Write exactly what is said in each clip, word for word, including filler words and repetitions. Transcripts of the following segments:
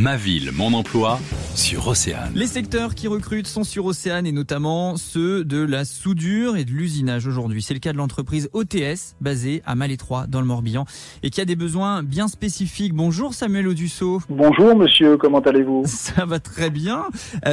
Ma ville, mon emploi sur Océane. Les secteurs qui recrutent sont sur Océane et notamment ceux de la soudure et de l'usinage aujourd'hui. C'est le cas de l'entreprise O T S basée à Malétroit dans le Morbihan et qui a des besoins bien spécifiques. Bonjour Samuel Audusseau. Bonjour monsieur, comment allez-vous ? Ça va très bien.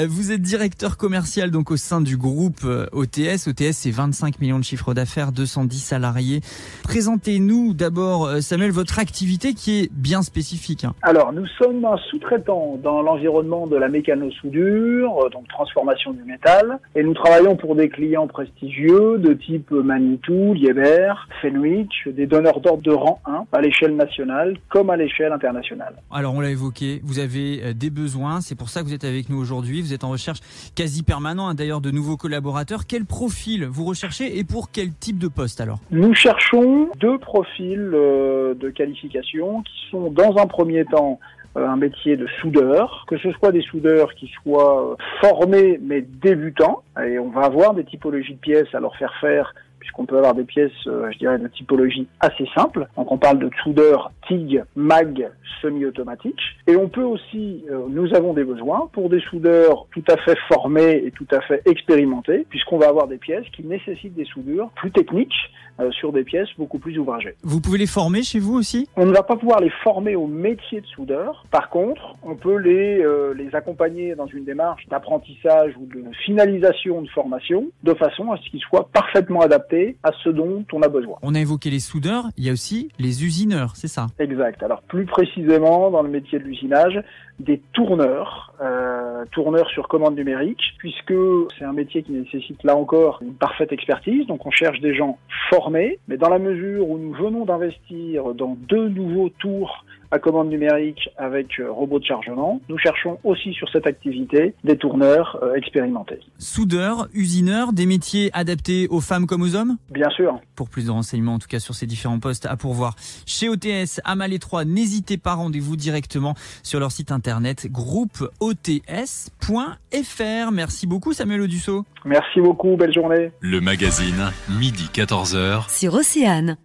Vous êtes directeur commercial donc au sein du groupe O T S. O T S c'est vingt-cinq millions de chiffres d'affaires, deux cent dix salariés. Présentez-nous d'abord Samuel votre activité qui est bien spécifique. Alors nous sommes un sous traitant dans l'environnement de la mécano-soudure, donc transformation du métal, et nous travaillons pour des clients prestigieux de type Manitou, Liebherr, Fenwick, des donneurs d'ordre de rang un à l'échelle nationale comme à l'échelle internationale. Alors on l'a évoqué, vous avez des besoins, c'est pour ça que vous êtes avec nous aujourd'hui, vous êtes en recherche quasi permanente d'ailleurs de nouveaux collaborateurs. Quel profil vous recherchez et pour quel type de poste alors ? Nous cherchons deux profils de qualification qui sont dans un premier temps un métier de soudeur, que ce soit des soudeurs qui soient formés mais débutants, et on va avoir des typologies de pièces à leur faire faire, puisqu'on peut avoir des pièces, je dirais, de typologie assez simple. Donc on parle de soudeur Tig, M A G, semi-automatique. Et on peut aussi, euh, nous avons des besoins pour des soudeurs tout à fait formés et tout à fait expérimentés, puisqu'on va avoir des pièces qui nécessitent des soudures plus techniques euh, sur des pièces beaucoup plus ouvragées. Vous pouvez les former chez vous aussi ? On ne va pas pouvoir les former au métier de soudeur. Par contre, on peut les, euh, les accompagner dans une démarche d'apprentissage ou de finalisation de formation, de façon à ce qu'ils soient parfaitement adaptés à ce dont on a besoin. On a évoqué les soudeurs, il y a aussi les usineurs, c'est ça ? Exact. Alors plus précisément dans le métier de l'usinage, des tourneurs, euh, tourneurs sur commande numérique, puisque c'est un métier qui nécessite là encore une parfaite expertise, donc on cherche des gens formés, mais dans la mesure où nous venons d'investir dans deux nouveaux tours à commande numérique avec euh, robot de chargement, nous cherchons aussi sur cette activité des tourneurs euh, expérimentés. Soudeurs, usineurs, des métiers adaptés aux femmes comme aux hommes ? Bien sûr. Pour plus de renseignements, en tout cas sur ces différents postes à pourvoir chez O T S à Malétroit, n'hésitez pas, rendez-vous directement sur leur site internet groupe o t s point f r. Merci beaucoup Samuel Audusseau. Merci beaucoup, belle journée. Le magazine, midi quatorze heures sur Océane.